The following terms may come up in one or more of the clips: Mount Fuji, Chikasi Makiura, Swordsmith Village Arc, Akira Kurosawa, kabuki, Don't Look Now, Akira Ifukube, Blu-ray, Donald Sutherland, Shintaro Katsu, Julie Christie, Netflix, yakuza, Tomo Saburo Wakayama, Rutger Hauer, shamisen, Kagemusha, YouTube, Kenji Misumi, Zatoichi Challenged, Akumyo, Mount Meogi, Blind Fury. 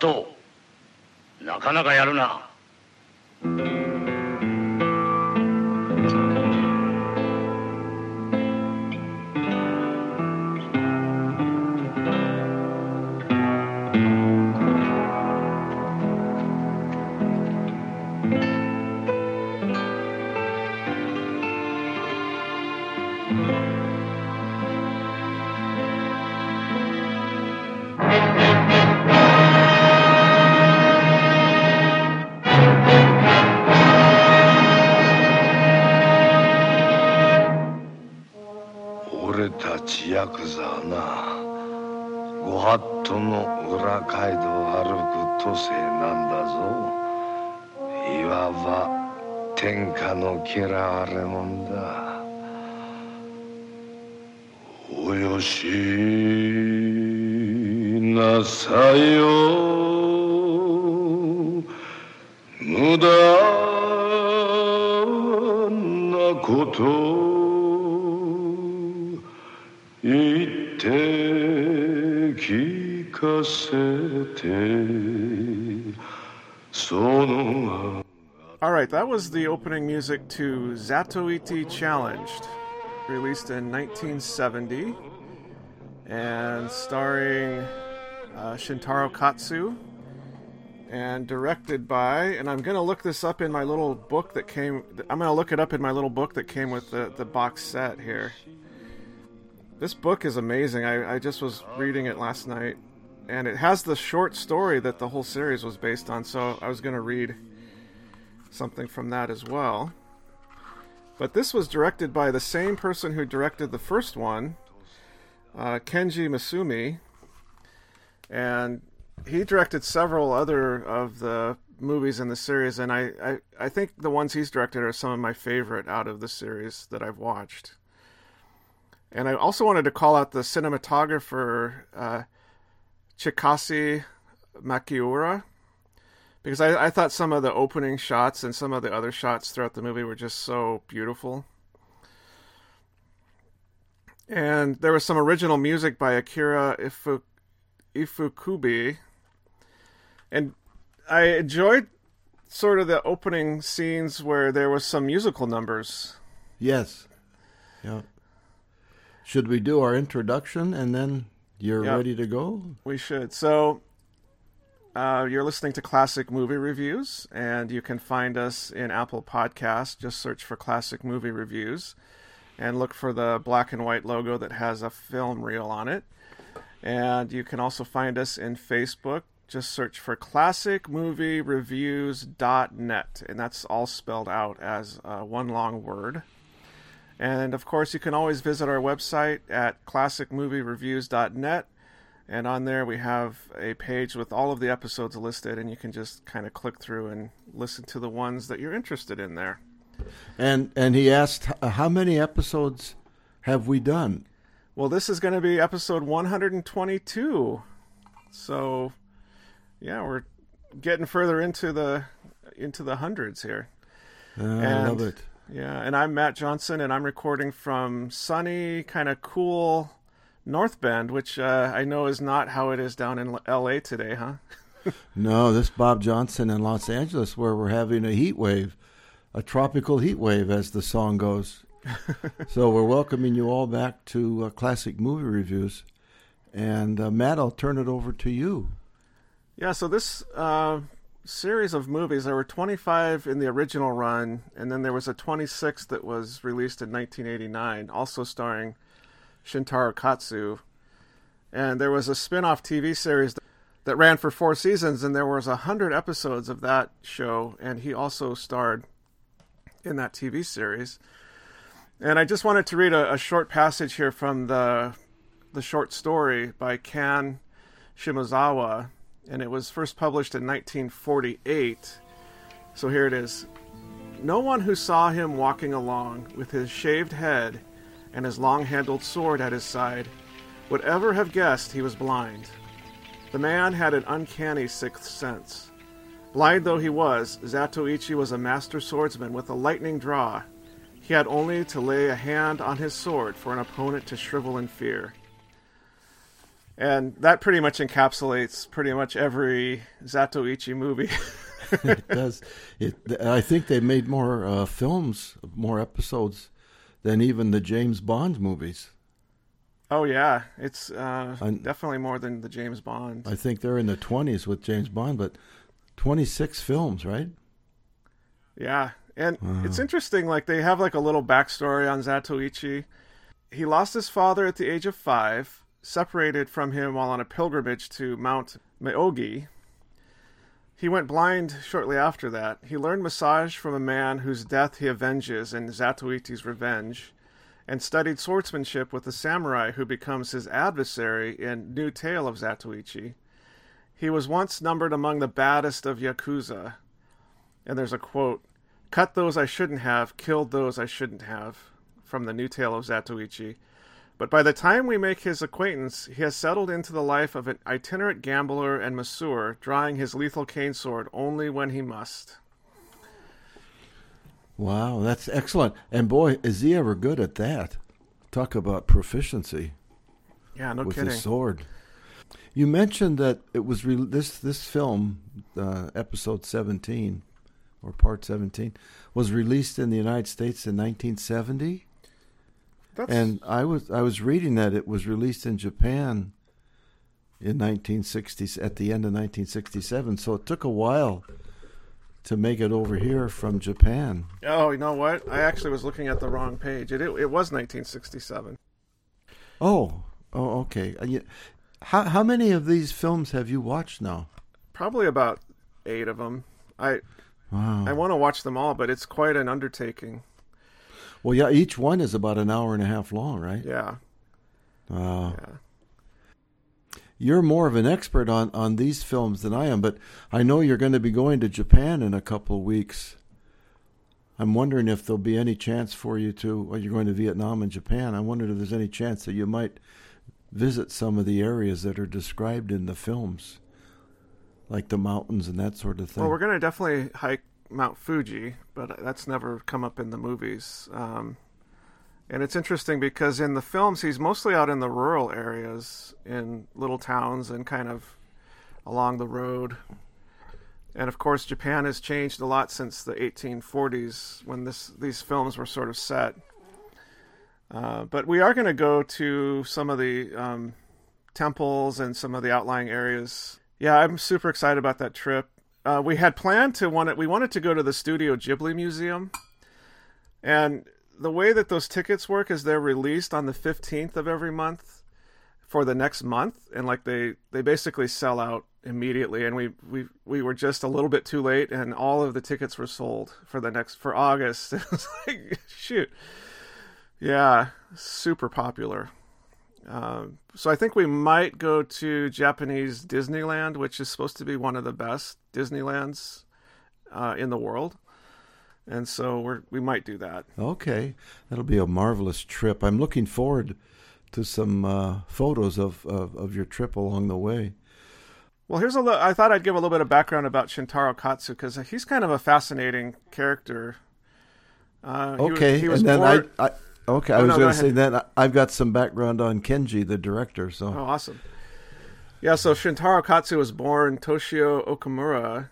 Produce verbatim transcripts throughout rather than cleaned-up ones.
Sato, nakanaka yaru na. The opening music to Zatoichi Challenged, released in nineteen seventy, and starring uh, Shintaro Katsu, and directed by, and I'm going to look this up in my little book that came, I'm going to look it up in my little book that came with the, the box set here. This book is amazing. I, I just was reading it last night, and it has the short story that the whole series was based on, so I was going to read something from that as well. But this was directed by the same person who directed the first one, uh, Kenji Misumi, and he directed several other of the movies in the series, and I, I, I think the ones he's directed are some of my favorite out of the series that I've watched. And I also wanted to call out the cinematographer uh, Chikasi Makiura, because I, I thought some of the opening shots and some of the other shots throughout the movie were just so beautiful. And there was some original music by Akira Ifu, Ifukube. And I enjoyed sort of the opening scenes where there was some musical numbers. Yes. Yeah. Should we do our introduction and then you're yeah. ready to go? We should. So... Uh, you're listening to Classic Movie Reviews, and you can find us in Apple Podcasts. Just search for Classic Movie Reviews and look for the black and white logo that has a film reel on it. And you can also find us in Facebook. Just search for classic movie reviews dot net, and that's all spelled out as uh, one long word. And, of course, you can always visit our website at classic movie reviews dot net. And on there we have a page with all of the episodes listed, and you can just kind of click through and listen to the ones that you're interested in there. And and he asked, how many episodes have we done? Well, this is going to be episode one hundred twenty-two. So, yeah, we're getting further into the into the hundreds here. Uh, and, I love it. Yeah, and I'm Matt Johnson, and I'm recording from sunny, kind of cool... North Bend, which uh, I know is not how it is down in L A today, huh? No, this is Bob Johnson in Los Angeles, where we're having a heat wave, a tropical heat wave, as the song goes. So we're welcoming you all back to uh, Classic Movie Reviews. And uh, Matt, I'll turn it over to you. Yeah, so this uh, series of movies, there were twenty-five in the original run, and then there was a twenty-sixth that was released in nineteen eighty-nine, also starring... Shintaro Katsu, and there was a spin-off T V series that, that ran for four seasons, and there was one hundred episodes of that show, and he also starred in that T V series. And I just wanted to read a, a short passage here from the the short story by Kan Shimazawa, and it was first published in nineteen forty-eight. So here it is. No one who saw him walking along with his shaved head and his long-handled sword at his side would ever have guessed he was blind. The man had an uncanny sixth sense. Blind though he was, Zatoichi was a master swordsman with a lightning draw. He had only to lay a hand on his sword for an opponent to shrivel in fear. And that pretty much encapsulates pretty much every Zatoichi movie. It does. It, I think they made more uh, films, more episodes than even the James Bond movies. Oh, yeah. It's uh, definitely more than the James Bond. I think they're in the twenties with James Bond, but twenty-six films, right? Yeah. And wow. It's interesting. Like, they have like a little backstory on Zatoichi. He lost his father at the age of five, separated from him while on a pilgrimage to Mount Meogi. He went blind shortly after that. He learned massage from a man whose death he avenges in Zatoichi's Revenge, and studied swordsmanship with a samurai who becomes his adversary in New Tale of Zatoichi. He was once numbered among the baddest of Yakuza. And there's a quote, "Cut those I shouldn't have, killed those I shouldn't have," from the New Tale of Zatoichi. But by the time we make his acquaintance, he has settled into the life of an itinerant gambler and masseur, drawing his lethal cane sword only when he must. Wow, that's excellent. And boy, is he ever good at that. Talk about proficiency. Yeah, no with kidding. With his sword. You mentioned that it was re- this, this film, uh, episode seventeen, or part seventeen, was released in the United States in nineteen seventy. That's... And I was I was reading that it was released in Japan in nineteen sixty, at the end of nineteen sixty-seven. So it took a while to make it over here from Japan. Oh, you know what? I actually was looking at the wrong page. It it, it was nineteen sixty-seven. Oh, oh, okay. How how many of these films have you watched now? Probably about eight of them. I wow. I want to watch them all, but it's quite an undertaking. Well, yeah, each one is about an hour and a half long, right? Yeah. Uh, yeah. You're more of an expert on, on these films than I am, but I know you're going to be going to Japan in a couple of weeks. I'm wondering if there'll be any chance for you to, well, you're going to Vietnam and Japan. I wondered if there's any chance that you might visit some of the areas that are described in the films, like the mountains and that sort of thing. Well, we're going to definitely hike Mount Fuji, but that's never come up in the movies. Um, and it's interesting because in the films, he's mostly out in the rural areas, in little towns and kind of along the road. And of course, Japan has changed a lot since the eighteen forties when this these films were sort of set. Uh, but we are going to go to some of the um, temples and some of the outlying areas. Yeah, I'm super excited about that trip. Uh, we had planned to want it, we wanted to go to the Studio Ghibli Museum, and the way that those tickets work is they're released on the fifteenth of every month for the next month, and like they, they basically sell out immediately. And we, we we were just a little bit too late, and all of the tickets were sold for the next for August. It was like shoot, yeah, super popular. Um, so I think we might go to Japanese Disneyland, which is supposed to be one of the best Disneylands uh, in the world. And so we're, we might do that. Okay. That'll be a marvelous trip. I'm looking forward to some uh, photos of, of, of your trip along the way. Well, here's a lo- I thought I'd give a little bit of background about Shintaro Katsu, because he's kind of a fascinating character. Uh, okay. He was, he was and then more... I... I... Okay, I oh, was no, going to say that I've got some background on Kenji, the director. So. Oh, awesome. Yeah, so Shintaro Katsu was born Toshio Okamura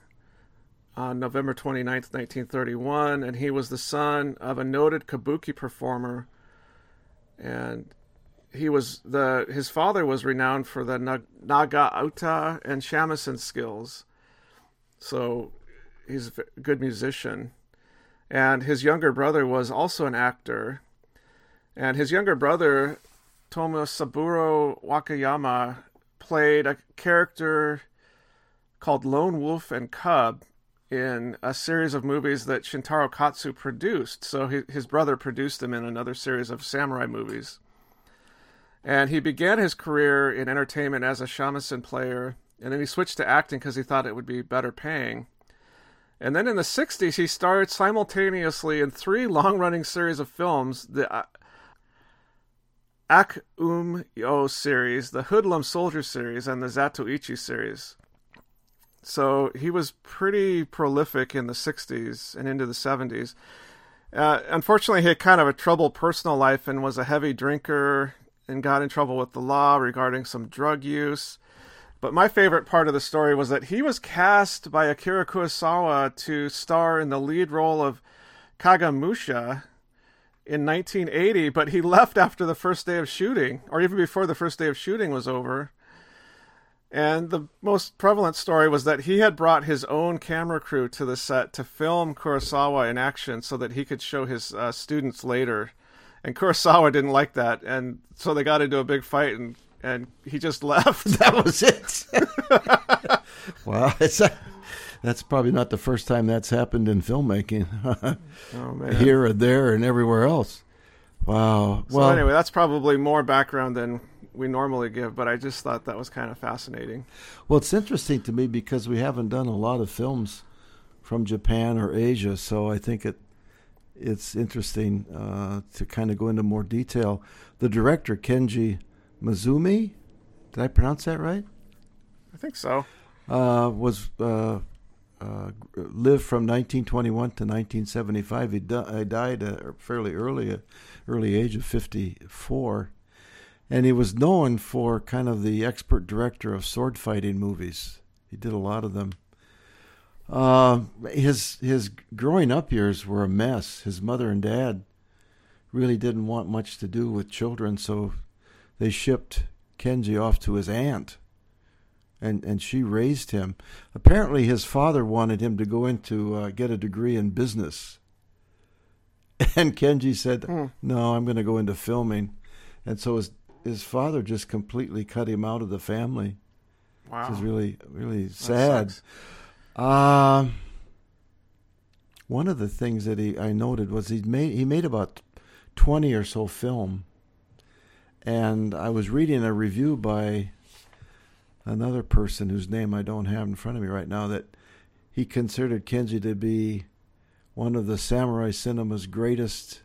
on November twenty-ninth, nineteen thirty-one, and he was the son of a noted kabuki performer. And he was the his father was renowned for the nagauta and shamisen skills. So he's a good musician. And his younger brother was also an actor. And his younger brother, Tomo Saburo Wakayama, played a character called Lone Wolf and Cub in a series of movies that Shintaro Katsu produced. So he, his brother produced them in another series of samurai movies. And he began his career in entertainment as a shamisen player, and then he switched to acting because he thought it would be better paying. And then in the sixties, he starred simultaneously in three long-running series of films, the... Uh, Akumyo series, the Hoodlum Soldier series, and the Zatoichi series. So he was pretty prolific in the sixties and into the seventies. Uh, unfortunately, he had kind of a troubled personal life and was a heavy drinker and got in trouble with the law regarding some drug use. But my favorite part of the story was that he was cast by Akira Kurosawa to star in the lead role of Kagemusha in nineteen eighty, but he left after the first day of shooting, or even before the first day of shooting was over. And the most prevalent story was that he had brought his own camera crew to the set to film Kurosawa in action so that he could show his uh, students later. And Kurosawa didn't like that, and so they got into a big fight, and and he just left. That was it. Wow, it's a, that's probably not the first time that's happened in filmmaking. Oh, man. Here or there and everywhere else. Wow. So well, anyway, that's probably more background than we normally give, but I just thought that was kind of fascinating. Well, it's interesting to me because we haven't done a lot of films from Japan or Asia, so I think it it's interesting uh, to kind of go into more detail. The director, Kenji Misumi, did I pronounce that right? I think so. Uh, was uh, uh, lived from nineteen twenty-one to nineteen seventy-five. He, di- he died at a fairly early, early age of fifty-four. And he was known for kind of the expert director of sword fighting movies. He did a lot of them. Uh, his his growing up years were a mess. His mother and dad really didn't want much to do with children, so they shipped Kenji off to his aunt, and, and she raised him. Apparently his father wanted him to go into uh, get a degree in business. And Kenji said, mm. no, I'm going to go into filming. And so his His father just completely cut him out of the family. Wow. Which is really, really sad. Uh, one of the things that he I noted was he made he made about twenty or so film. And I was reading a review by another person whose name I don't have in front of me right now, that he considered Kenji to be one of the samurai cinema's greatest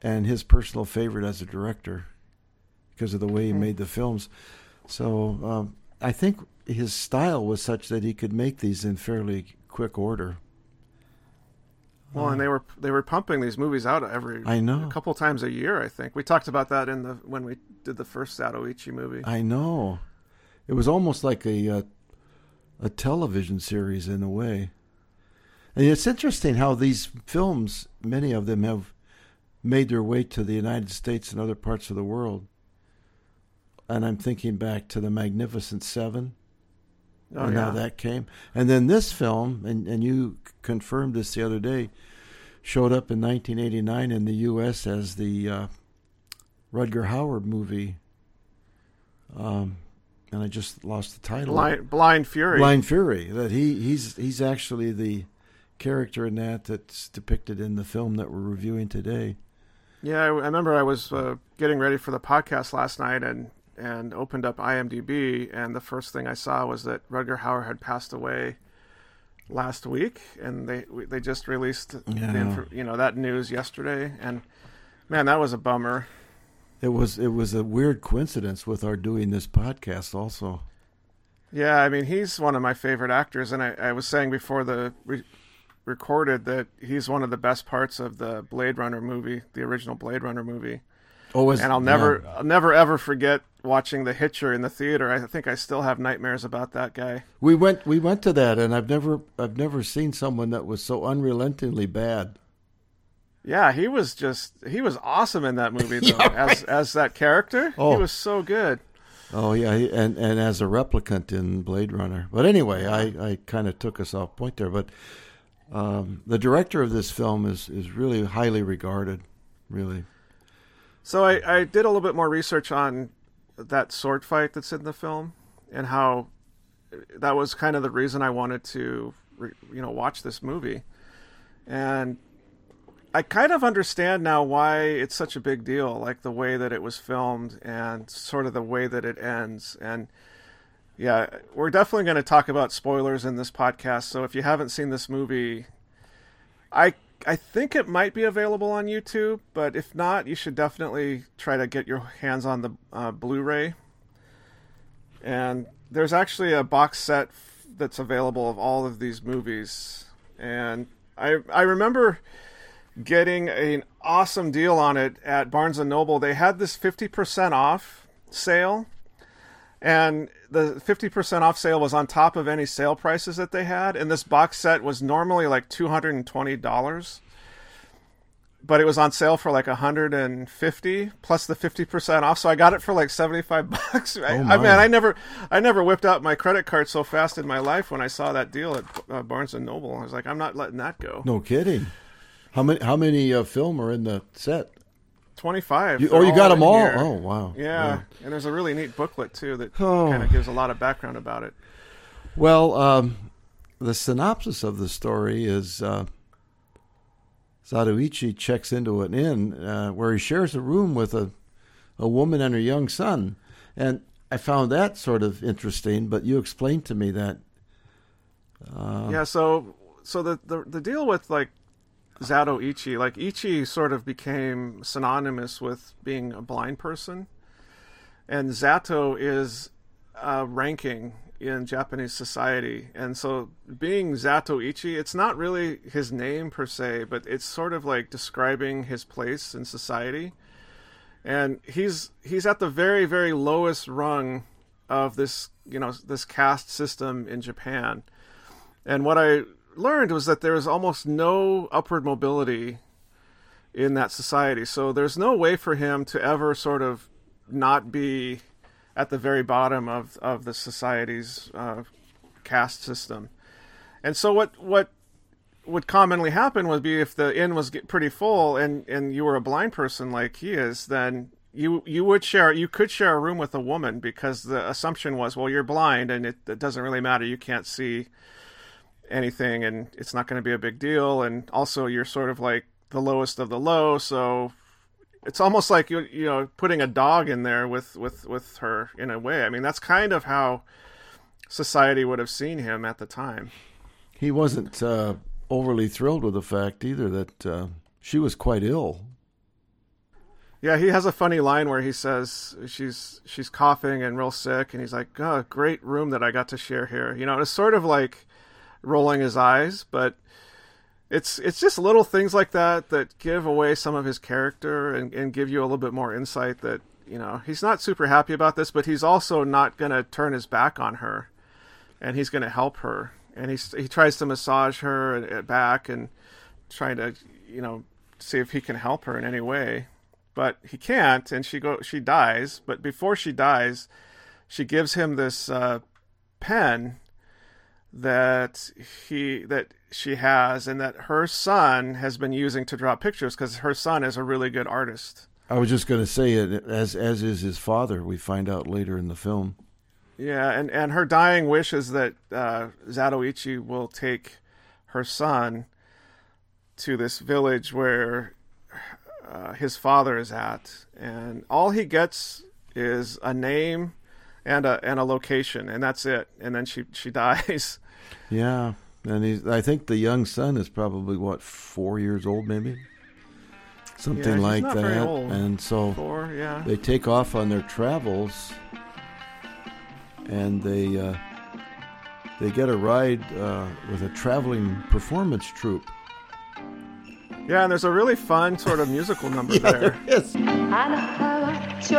and his personal favorite as a director, because of the way he made the films. So um, I think his style was such that he could make these in fairly quick order. Well, um, and they were they were pumping these movies out every I know. a couple times a year, I think. We talked about that in the when we did the first Zatoichi movie. I know. It was almost like a uh, a television series in a way. And it's interesting how these films, many of them have made their way to the United States and other parts of the world. And I'm thinking back to the Magnificent Seven, oh, and yeah. how that came. And then this film, and, and you confirmed this the other day, showed up in nineteen eighty-nine in the U S as the uh, Rutger Hauer movie. Um, and I just lost the title. Blind, Blind Fury. Blind Fury. That he he's he's actually the character in that that's depicted in the film that we're reviewing today. Yeah, I, I remember I was uh, getting ready for the podcast last night and. and opened up I M D B, and the first thing I saw was that Rutger Hauer had passed away last week, and they they just released yeah. the inf- you know that news yesterday, and man, that was a bummer. It was it was a weird coincidence with our doing this podcast also. Yeah, I mean, he's one of my favorite actors, and I, I was saying before the re- recorded that he's one of the best parts of the Blade Runner movie, the original Blade Runner movie. Oh, was, and I'll never, yeah. I'll never ever forget watching The Hitcher in the theater. I think I still have nightmares about that guy. We went, we went to that, and I've never, I've never seen someone that was so unrelentingly bad. Yeah, he was just, he was awesome in that movie, though. yeah, right. As as that character, oh. he was so good. Oh yeah, he, and and as a replicant in Blade Runner. But anyway, I, I kind of took us off point there. But um, the director of this film is is really highly regarded, really. So I, I did a little bit more research on that sword fight that's in the film, and how that was kind of the reason I wanted to, you know, watch this movie. And I kind of understand now why it's such a big deal, like the way that it was filmed and sort of the way that it ends. And yeah, we're definitely going to talk about spoilers in this podcast. So if you haven't seen this movie, I I think it might be available on YouTube, but if not, you should definitely try to get your hands on the uh, Blu-ray. And there's actually a box set f- that's available of all of these movies. And I I remember getting an awesome deal on it at Barnes and Noble. They had this fifty percent off sale, and the fifty percent off sale was on top of any sale prices that they had, and this box set was normally like two hundred twenty dollars, but it was on sale for like one hundred fifty dollars plus the fifty percent off, so I got it for like seventy-five bucks. Oh, I, I mean, I never I never whipped out my credit card so fast in my life when I saw that deal at uh, Barnes and Noble. I was like, I'm not letting that go. No kidding. How many How many uh, film are in the set? twenty-five. You, oh, you got them all? Here. Oh, wow. Yeah, wow. And there's a really neat booklet, too, that oh. kind of gives a lot of background about it. Well, um, the synopsis of the story is uh, Zatoichi checks into an inn uh, where he shares a room with a, a woman and her young son. And I found that sort of interesting, but you explained to me that. Uh, yeah, so so the, the the deal with, like, Zatoichi, like Ichi sort of became synonymous with being a blind person, and Zato is a ranking in Japanese society, and so being Zatoichi, it's not really his name per se, but it's sort of like describing his place in society, and he's he's at the very, very lowest rung of this, you know, this caste system in Japan. And what I learned was that there is almost no upward mobility in that society, so there's no way for him to ever sort of not be at the very bottom of of the society's uh, caste system. And so what what would commonly happen would be, if the inn was pretty full and and you were a blind person like he is, then you you would share you could share a room with a woman, because the assumption was, well, you're blind and it, it doesn't really matter, you can't see anything, and it's not going to be a big deal, and also you're sort of like the lowest of the low, so it's almost like you you know putting a dog in there with with with her in a way. I mean, that's kind of how society would have seen him at the time. He wasn't uh overly thrilled with the fact either that uh, she was quite ill. Yeah, he has a funny line where he says she's she's coughing and real sick, and he's like, oh, great room that I got to share here, you know. It's sort of like rolling his eyes, but it's it's just little things like that that give away some of his character and, and give you a little bit more insight that, you know, he's not super happy about this, but he's also not going to turn his back on her, and he's going to help her, and he's, he tries to massage her and, and back and trying to, you know, see if he can help her in any way, but he can't, and she go she dies. But before she dies, she gives him this uh, pen that he that she has, and that her son has been using to draw pictures, because her son is a really good artist. I was just going to say it, as as is his father, we find out later in the film. Yeah, and, and her dying wish is that uh, Zatoichi will take her son to this village where uh, his father is at, and all he gets is a name and a and a location, and that's it. And then she she dies. Yeah, and he's, I think the young son is probably what, four years old, maybe something yeah, like not that. Very old. And so four, yeah. They take off on their travels, and they uh, they get a ride uh, with a traveling performance troupe. Yeah, and there's a really fun sort of musical number yeah, there. there is.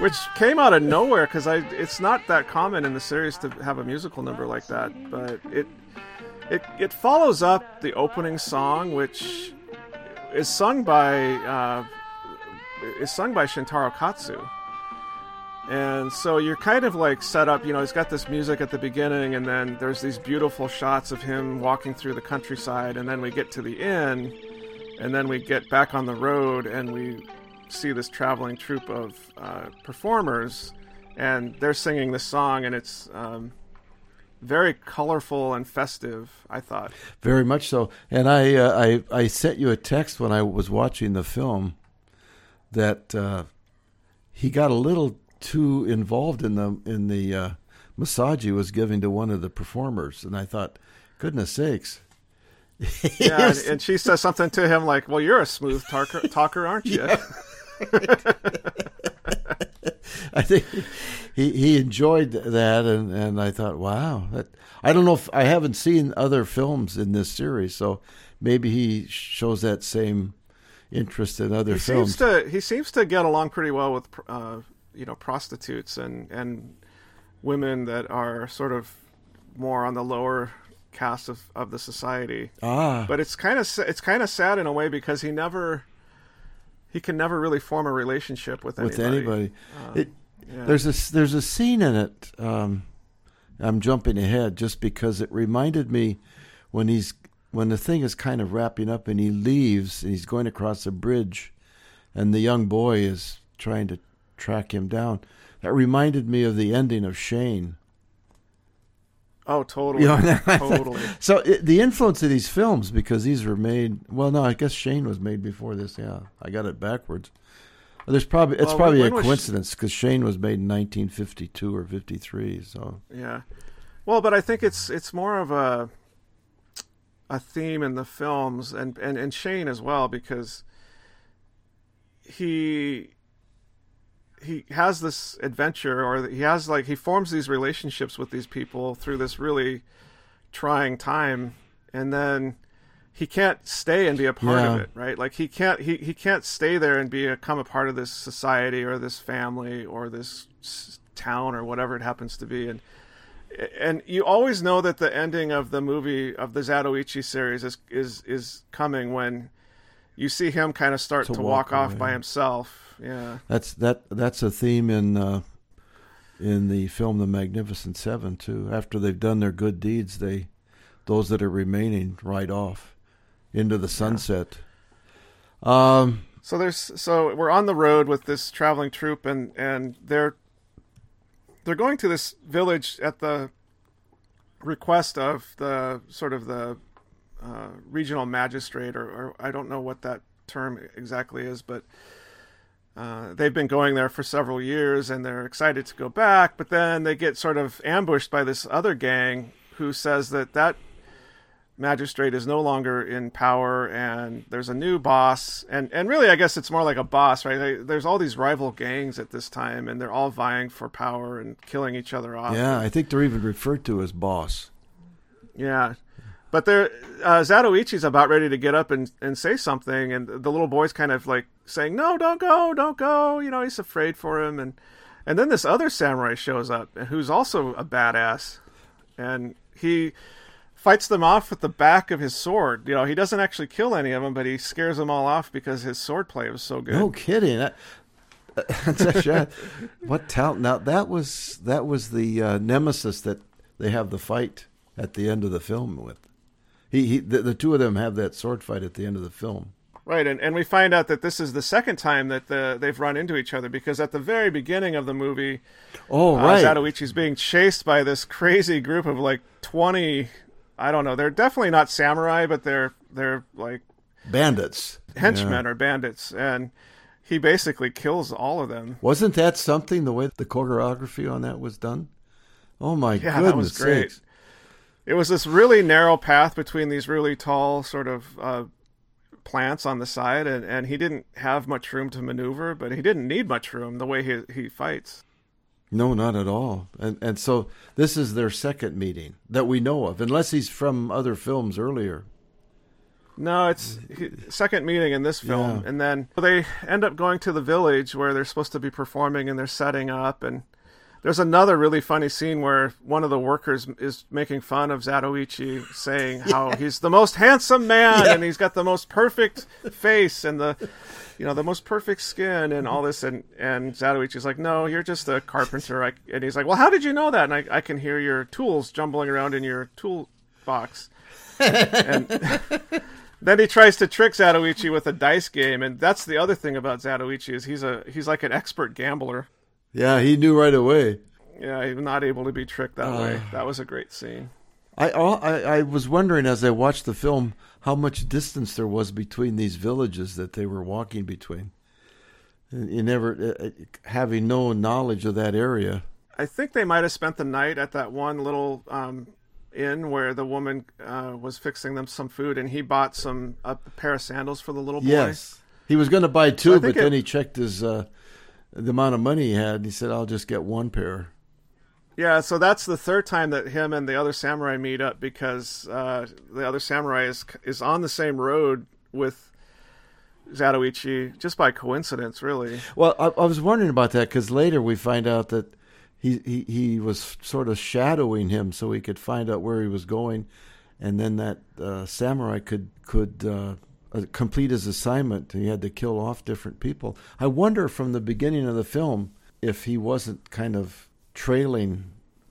Which came out of nowhere, because I it's not that common in the series to have a musical number like that, but it. It it follows up the opening song, which is sung by uh, is sung by Shintaro Katsu, and so you're kind of like set up. You know, he's got this music at the beginning, and then there's these beautiful shots of him walking through the countryside, and then we get to the inn, and then we get back on the road, and we see this traveling troupe of uh, performers, and they're singing this song, and it's. Um, Very colorful and festive, I thought. Very much so. And I, uh, I, I sent you a text when I was watching the film that uh, he got a little too involved in the in the uh, massage he was giving to one of the performers, and I thought, goodness sakes. Yeah, and, and she says something to him like, "Well, you're a smooth talker, talker aren't you?" Yeah. I think he he enjoyed that, and, and I thought, wow, that, I don't know if I haven't seen other films in this series, so maybe he shows that same interest in other he films. Seems to, he seems to get along pretty well with uh, you know prostitutes and and women that are sort of more on the lower cast of, of the society. Ah, but it's kind of it's kind of sad in a way because he never. He can never really form a relationship with anybody. With anybody. Um, it, yeah. There's a there's a scene in it. Um, I'm jumping ahead just because it reminded me when he's when the thing is kind of wrapping up and he leaves and he's going across a bridge, and the young boy is trying to track him down. That reminded me of the ending of Shane. Oh, totally, you know, totally. So it, the influence of these films, because these were made. Well, no, I guess Shane was made before this. Yeah, I got it backwards. There's probably it's well, probably a coincidence because Shane was made in nineteen fifty-two or fifty-three. So yeah, well, but I think it's it's more of a a theme in the films and and, and Shane as well because he. He has this adventure, or he has like he forms these relationships with these people through this really trying time, and then he can't stay and be a part yeah. of it, right? Like he can't he, he can't stay there and become a part of this society or this family or this town or whatever it happens to be. And and you always know that the ending of the movie of the Zatoichi series is is is coming when you see him kind of start to, to walk, walk off by himself. Yeah, that's that. That's a theme in uh, in the film The Magnificent Seven too. After they've done their good deeds, they those that are remaining ride off into the sunset. Yeah. Um, so there's so we're on the road with this traveling troupe, and, and they're they're going to this village at the request of the sort of the uh, regional magistrate, or, or I don't know what that term exactly is, but. Uh, they've been going there for several years and they're excited to go back, but then they get sort of ambushed by this other gang who says that that magistrate is no longer in power and there's a new boss. And, and really, I guess it's more like a boss, right? They, there's all these rival gangs at this time and they're all vying for power and killing each other off. Yeah, I think they're even referred to as boss. Yeah. But they're, uh, Zatoichi's about ready to get up and, and say something, and the little boy's kind of like saying, "No, don't go, don't go." You know, he's afraid for him, and and then this other samurai shows up, who's also a badass, and he fights them off with the back of his sword. You know, he doesn't actually kill any of them, but he scares them all off because his sword play was so good. No kidding. That, that's actually, what talent! Now that was that was the uh, nemesis that they have the fight at the end of the film with. He, he the, the two of them have that sword fight at the end of the film. Right, and, and we find out that this is the second time that the, they've run into each other because at the very beginning of the movie, oh, right. uh, Zatoichi's being chased by this crazy group of like twenty, I don't know, they're definitely not samurai, but they're they're like... bandits. Henchmen yeah. or bandits, and he basically kills all of them. Wasn't that something, the way the choreography on that was done? Oh my yeah, goodness. Yeah, that was great. Sakes. It was this really narrow path between these really tall sort of uh, plants on the side, and, and he didn't have much room to maneuver, but he didn't need much room the way he, he fights. No, not at all. And and so this is their second meeting that we know of, unless he's from other films earlier. No, it's second meeting in this film. Yeah. And then they end up going to the village where they're supposed to be performing and they're setting up, and there's another really funny scene where one of the workers is making fun of Zatoichi, saying yeah. how he's the most handsome man yeah. and he's got the most perfect face and the, you know, the most perfect skin and all this. And, and Zatoichi's like, "No, you're just a carpenter." I, and he's like, "Well, how did you know that?" And I, I can hear your tools jumbling around in your toolbox. And then he tries to trick Zatoichi with a dice game. And that's the other thing about Zatoichi is he's a, he's like an expert gambler. Yeah, he knew right away. Yeah, he was not able to be tricked that uh, way. That was a great scene. I, I I was wondering as I watched the film how much distance there was between these villages that they were walking between. You never, uh, having no knowledge of that area. I think they might have spent the night at that one little um, inn where the woman uh, was fixing them some food, and he bought some a pair of sandals for the little boy. Yes, he was going to buy two, so but it... then he checked his uh, the amount of money he had, and he said, "I'll just get one pair." Yeah, so that's the third time that him and the other samurai meet up, because uh, the other samurai is is on the same road with Zatoichi, just by coincidence, really. Well, I, I was wondering about that, because later we find out that he, he he was sort of shadowing him so he could find out where he was going, and then that uh, samurai could could uh, complete his assignment. He had to kill off different people. I wonder from the beginning of the film if he wasn't kind of trailing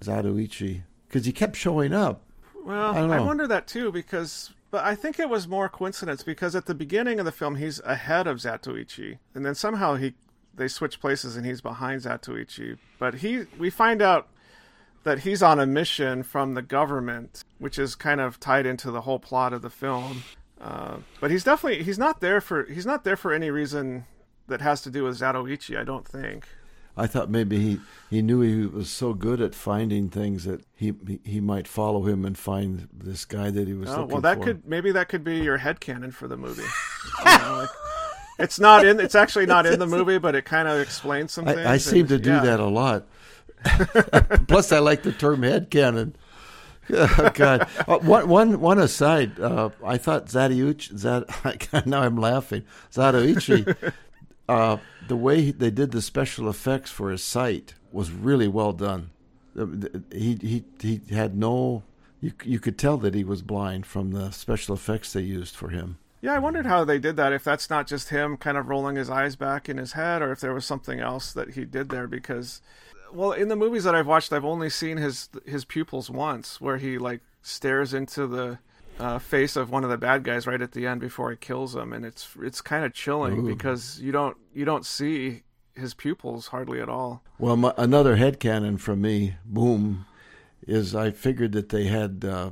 Zatoichi, because he kept showing up. Well, I, I wonder that too, because... But I think it was more coincidence, because at the beginning of the film, he's ahead of Zatoichi, and then somehow he they switch places and he's behind Zatoichi. But he we find out that he's on a mission from the government, which is kind of tied into the whole plot of the film. Uh, but he's definitely he's not there for he's not there for any reason that has to do with Zatoichi, I don't think. I thought maybe he, he knew he was so good at finding things that he he might follow him and find this guy that he was oh, looking for. Well, that for. could maybe that could be your headcanon for the movie. You know, like, it's not in. It's actually not in the movie, but it kind of explains some things. I, I seem and, to do yeah. that a lot. Plus, I like the term headcanon. Oh, God, uh, one, one, one aside. Uh, I thought Zatoichi. Zat, now I'm laughing. Zatoichi. Uh, the way they did the special effects for his sight was really well done. He he he had no, you you could tell that he was blind from the special effects they used for him. Yeah, I wondered how they did that. If that's not just him kind of rolling his eyes back in his head, or if there was something else that he did there. Because, well, in the movies that I've watched, I've only seen his his pupils once, where he like stares into the Uh, face of one of the bad guys right at the end before he kills him, and it's it's kind of chilling. Ooh. Because you don't you don't see his pupils hardly at all. Well, my, another headcanon from me, boom, is I figured that they had uh,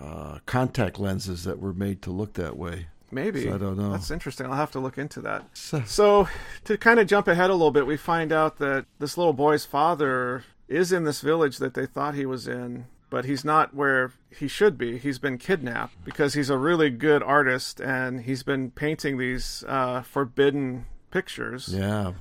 uh, contact lenses that were made to look that way. Maybe. So I don't know. That's interesting. I'll have to look into that. So to kind of jump ahead a little bit, we find out that this little boy's father is in this village that they thought he was in, but he's not where he should be. He's been kidnapped, because he's a really good artist, and he's been painting these uh, forbidden pictures. Yeah.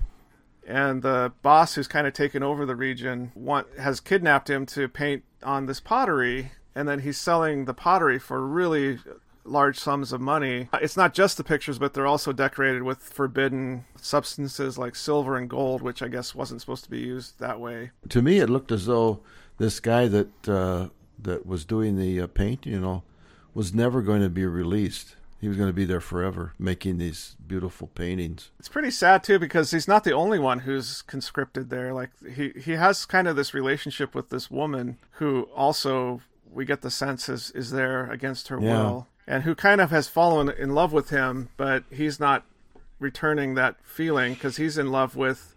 And the boss, who's kind of taken over the region, want, has kidnapped him to paint on this pottery, and then he's selling the pottery for really large sums of money. It's not just the pictures, but they're also decorated with forbidden substances like silver and gold, which I guess wasn't supposed to be used that way. To me, it looked as though this guy that uh, that was doing the uh, painting, you know, was never going to be released. He was going to be there forever, making these beautiful paintings. It's pretty sad too, because he's not the only one who's conscripted there. Like he, he has kind of this relationship with this woman who also, we get the sense, is, is there against her yeah. will, and who kind of has fallen in love with him, but he's not returning that feeling, because he's in love with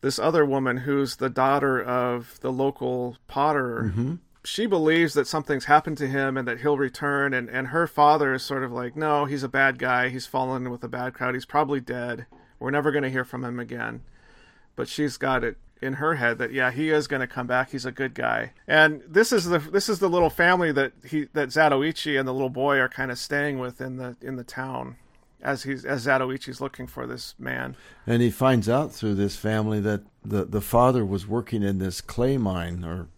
this other woman who's the daughter of the local potter. Mm-hmm. She believes that something's happened to him and that he'll return. And, and her father is sort of like, no, he's a bad guy. He's fallen with a bad crowd. He's probably dead. We're never going to hear from him again. But she's got it in her head that, yeah, he is going to come back. He's a good guy. And this is the, this is the little family that he, that Zatoichi and the little boy are kind of staying with in the, in the town, as he's as Zatoichi's looking for this man. And he finds out through this family that the, the father was working in this clay mine, or,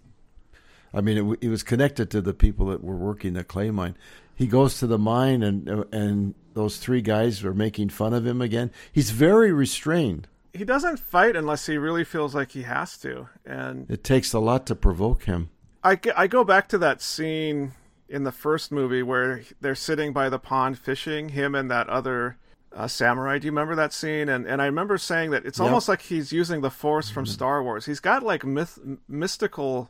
I mean, he was connected to the people that were working the clay mine. He goes to the mine, and and those three guys are making fun of him again. He's very restrained. He doesn't fight unless he really feels like he has to. And it takes a lot to provoke him. I, I go back to that scene in the first movie where they're sitting by the pond fishing, him and that other uh, samurai. Do you remember that scene? And and I remember saying that it's yep. almost like he's using the Force from mm-hmm. Star Wars. He's got like myth, mystical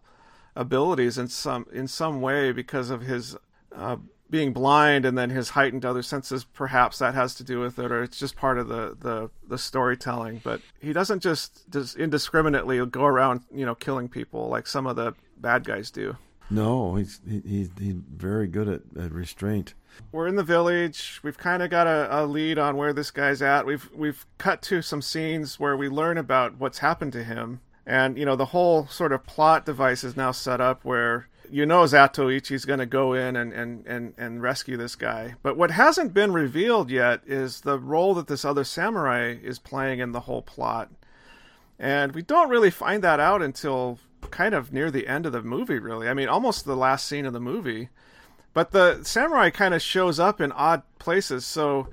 abilities in some in some way because of his uh, being blind and then his heightened other senses. Perhaps that has to do with it, or it's just part of the, the, the storytelling. But he doesn't just, just indiscriminately go around, you know, killing people like some of the bad guys do. No, he's he, he's he's very good at, at restraint. We're in the village. We've kind of got a, a lead on where this guy's at. We've we've cut to some scenes where we learn about what's happened to him, and you know the whole sort of plot device is now set up where you know Zatoichi's going to go in and, and and and rescue this guy. But what hasn't been revealed yet is the role that this other samurai is playing in the whole plot, and we don't really find that out until kind of near the end of the movie, really. I mean, almost the last scene of the movie. But the samurai kind of shows up in odd places. So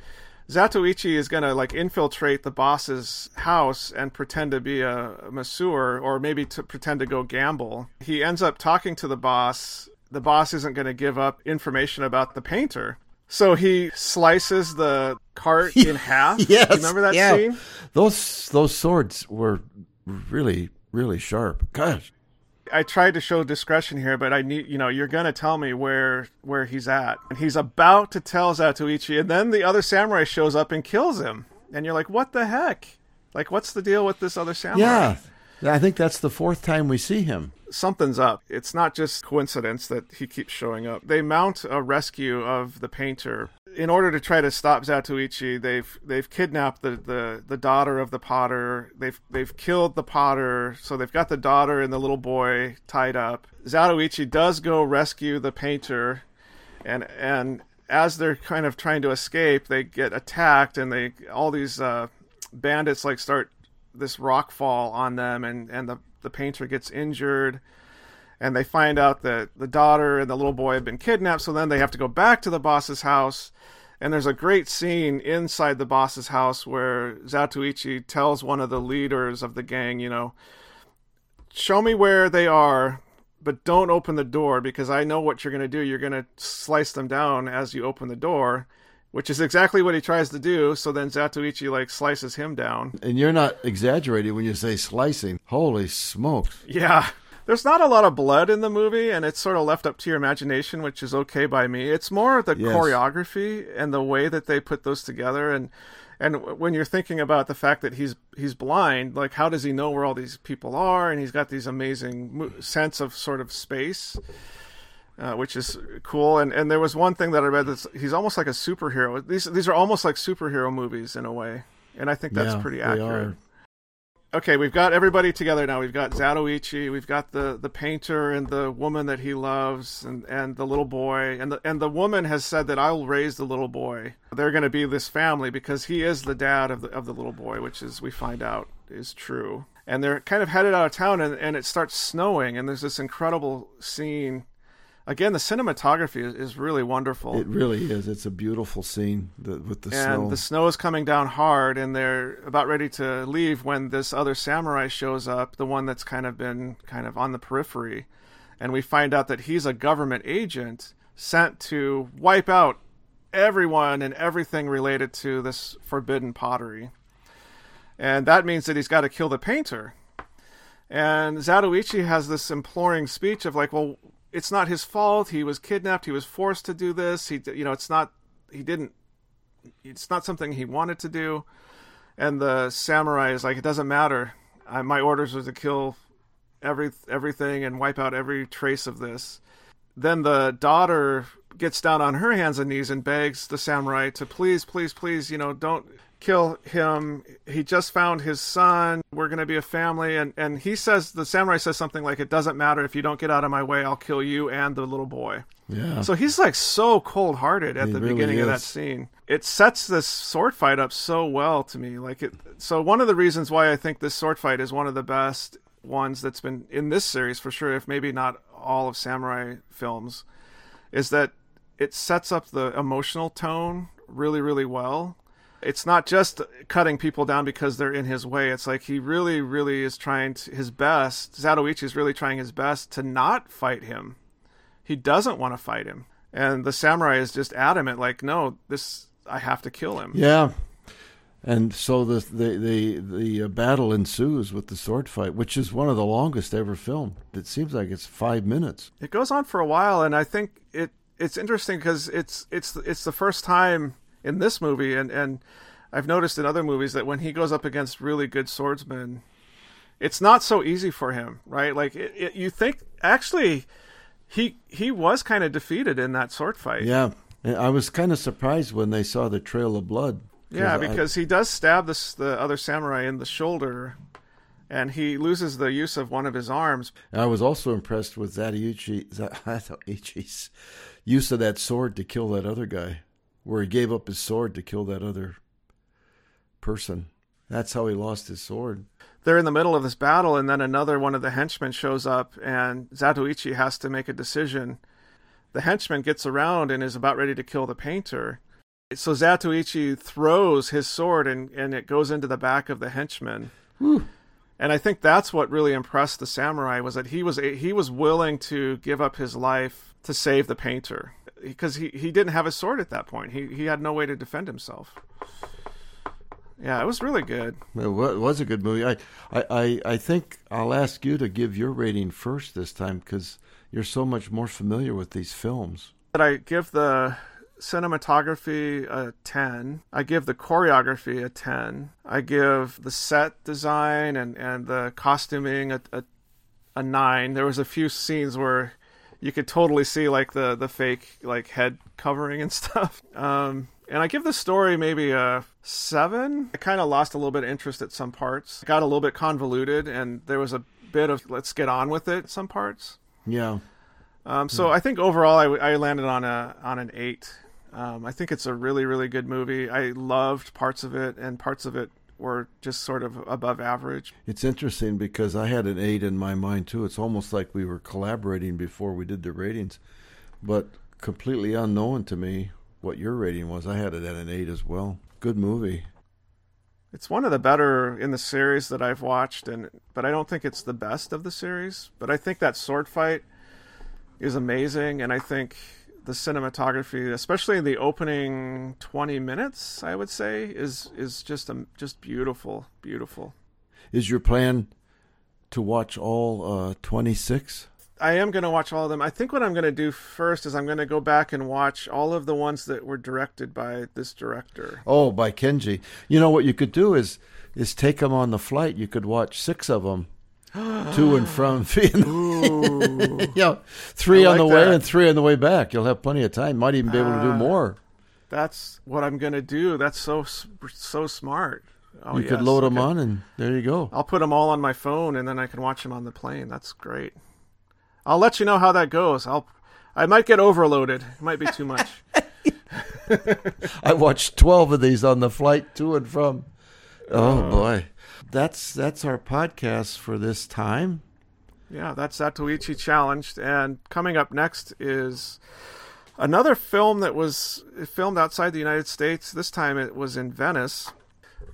Zatoichi is going to like infiltrate the boss's house and pretend to be a masseur, or maybe to pretend to go gamble. He ends up talking to the boss. The boss isn't going to give up information about the painter. So he slices the cart in half. Yes. Remember that yeah. scene? Those those swords were really, really sharp. Gosh. I tried to show discretion here, but I need, you know, you're going to tell me where where he's at. And he's about to tell Zatoichi, and then the other samurai shows up and kills him. And you're like, what the heck? Like, what's the deal with this other samurai? Yeah, I think that's the fourth time we see him. Something's up. It's not just coincidence that he keeps showing up. They mount a rescue of the painter. In order to try to stop Zatoichi, they've they've kidnapped the, the, the daughter of the potter. They've they've killed the potter, so they've got the daughter and the little boy tied up. Zatoichi does go rescue the painter, and and as they're kind of trying to escape, they get attacked, and they all these uh, bandits like start this rock fall on them, and, and the, the painter gets injured. And they find out that the daughter and the little boy have been kidnapped. So then they have to go back to the boss's house. And there's a great scene inside the boss's house where Zatoichi tells one of the leaders of the gang, you know, show me where they are, but don't open the door because I know what you're going to do. You're going to slice them down as you open the door, which is exactly what he tries to do. So then Zatoichi, like, slices him down. And you're not exaggerating when you say slicing. Holy smokes. Yeah. There's not a lot of blood in the movie, and it's sort of left up to your imagination, which is okay by me. It's more the yes. choreography and the way that they put those together. And and when you're thinking about the fact that he's he's blind, like, how does he know where all these people are? And he's got these amazing mo- sense of sort of space, uh, which is cool. And and there was one thing that I read that he's almost like a superhero. These, these are almost like superhero movies in a way, and I think that's yeah, pretty accurate. Are. Okay, we've got everybody together now. We've got Zatoichi, we've got the, the painter and the woman that he loves, and, and the little boy. And the, and the woman has said that I'll raise the little boy. They're going to be this family because he is the dad of the, of the little boy, which is we find out is true. And they're kind of headed out of town, and, and it starts snowing, and there's this incredible scene. Again, the cinematography is, is really wonderful. It really is. It's a beautiful scene the, with the and snow. And the snow is coming down hard, and they're about ready to leave when this other samurai shows up, the one that's kind of been kind of on the periphery. And we find out that he's a government agent sent to wipe out everyone and everything related to this forbidden pottery. And that means that he's got to kill the painter. And Zatoichi has this imploring speech of like, well, it's not his fault. He was kidnapped. He was forced to do this. He, you know, it's not, he didn't, it's not something he wanted to do. And the samurai is like, it doesn't matter. I, my orders were to kill every, everything and wipe out every trace of this. Then the daughter gets down on her hands and knees and begs the samurai to please, please, please, you know, don't kill him. He just found his son. We're going to be a family. And, and he says, the samurai says something like, it doesn't matter. If you don't get out of my way, I'll kill you and the little boy. Yeah. So he's like so cold hearted at he the really beginning is. Of that scene. It sets this sword fight up so well to me. Like it. So one of the reasons why I think this sword fight is one of the best ones that's been in this series for sure, if maybe not all of samurai films, is that it sets up the emotional tone really, really well. It's not just cutting people down because they're in his way. It's like he really, really is trying to, his best. Zatoichi is really trying his best to not fight him. He doesn't want to fight him. And the samurai is just adamant, like, no, this, I have to kill him. Yeah. And so the the, the the battle ensues with the sword fight, which is one of the longest ever filmed. It seems like it's five minutes. It goes on for a while, and I think it it's interesting because it's it's it's the first time in this movie, and, and I've noticed in other movies that when he goes up against really good swordsmen, it's not so easy for him, right? Like, it, it, you think, actually, he he was kind of defeated in that sword fight. Yeah, I was kind of surprised when they saw the trail of blood. Yeah, because I... he does stab this, the other samurai in the shoulder, and he loses the use of one of his arms. I was also impressed with Zatoichi, Zatoichi's use of that sword to kill that other guy, where he gave up his sword to kill that other person. That's how he lost his sword. They're in the middle of this battle, and then another one of the henchmen shows up, and Zatoichi has to make a decision. The henchman gets around and is about ready to kill the painter. So Zatoichi throws his sword, and, and it goes into the back of the henchman. Whew. And I think that's what really impressed the samurai, was that he was he was willing to give up his life to save the painter, because he, he didn't have a sword at that point. He he had no way to defend himself. Yeah, it was really good. It was a good movie. I, I, I think I'll ask you to give your rating first this time, because you're so much more familiar with these films. But I give the cinematography a ten. I give the choreography a ten. I give the set design and, and the costuming a, a a nine. There was a few scenes where you could totally see like the, the fake like head covering and stuff. Um, and I give the story maybe a seven. I kind of lost a little bit of interest at some parts. It got a little bit convoluted, and there was a bit of let's get on with it at some parts. Yeah. Um, so yeah. I think overall I, I landed on a on an eight. Um, I think it's a really, really good movie. I loved parts of it, and parts of it were just sort of above average. It's interesting because I had an eight in my mind, too. It's almost like we were collaborating before we did the ratings, but completely unknown to me what your rating was. I had it at an eight as well. Good movie. It's one of the better in the series that I've watched, and but I don't think it's the best of the series. But I think that sword fight is amazing, and I think the cinematography, especially the opening twenty minutes, I would say, is is just a, just beautiful, beautiful. Is your plan to watch all uh, twenty-six? I am going to watch all of them. I think what I'm going to do first is I'm going to go back and watch all of the ones that were directed by this director. Oh, by Kenji. You know, what you could do is is take them on the flight. You could watch six of them. To and from Vietnam. You know, three like on the that. way and three on the way back. You'll have plenty of time. Might even be able to do more. Uh, that's what I'm going to do. That's so so smart. Oh, you yes. could load okay. them on, and there you go. I'll put them all on my phone, and then I can watch them on the plane. That's great. I'll let you know how that goes. I'll I might get overloaded. It might be too much. I watched twelve of these on the flight to and from. Oh, oh. boy. That's that's our podcast for this time. Yeah, that's Zatoichi Challenged. And coming up next is another film that was filmed outside the United States. This time it was in Venice,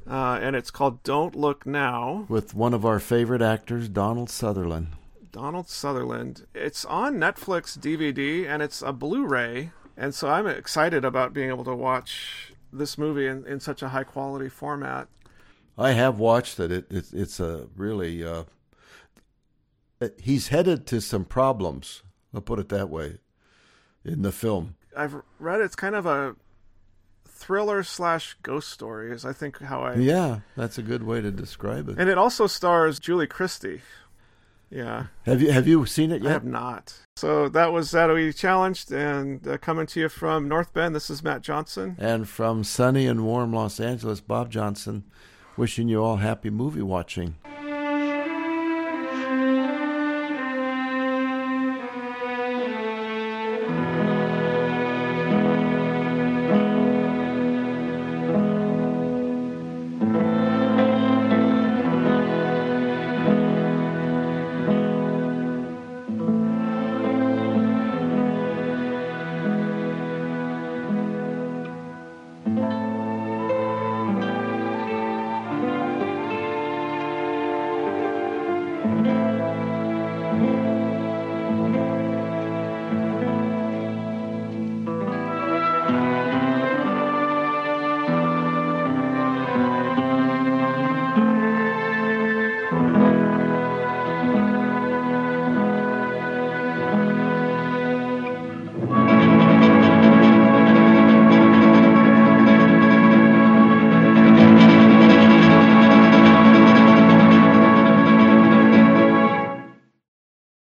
uh, and it's called Don't Look Now. With one of our favorite actors, Donald Sutherland. Donald Sutherland. It's on Netflix D V D, and it's a Blu-ray. And so I'm excited about being able to watch this movie in, in such a high-quality format. I have watched it. It, it it's a really uh, it, he's headed to some problems. I'll put it that way. In the film, I've read it's kind of a thriller slash ghost story. Is I think how I yeah, that's a good way to describe it. And it also stars Julie Christie. Yeah. Have you have you seen it yet? I have not. So that was Zatoichi Challenged, and uh, coming to you from North Bend. This is Matt Johnson, and from sunny and warm Los Angeles, Bob Johnson. Wishing you all happy movie watching.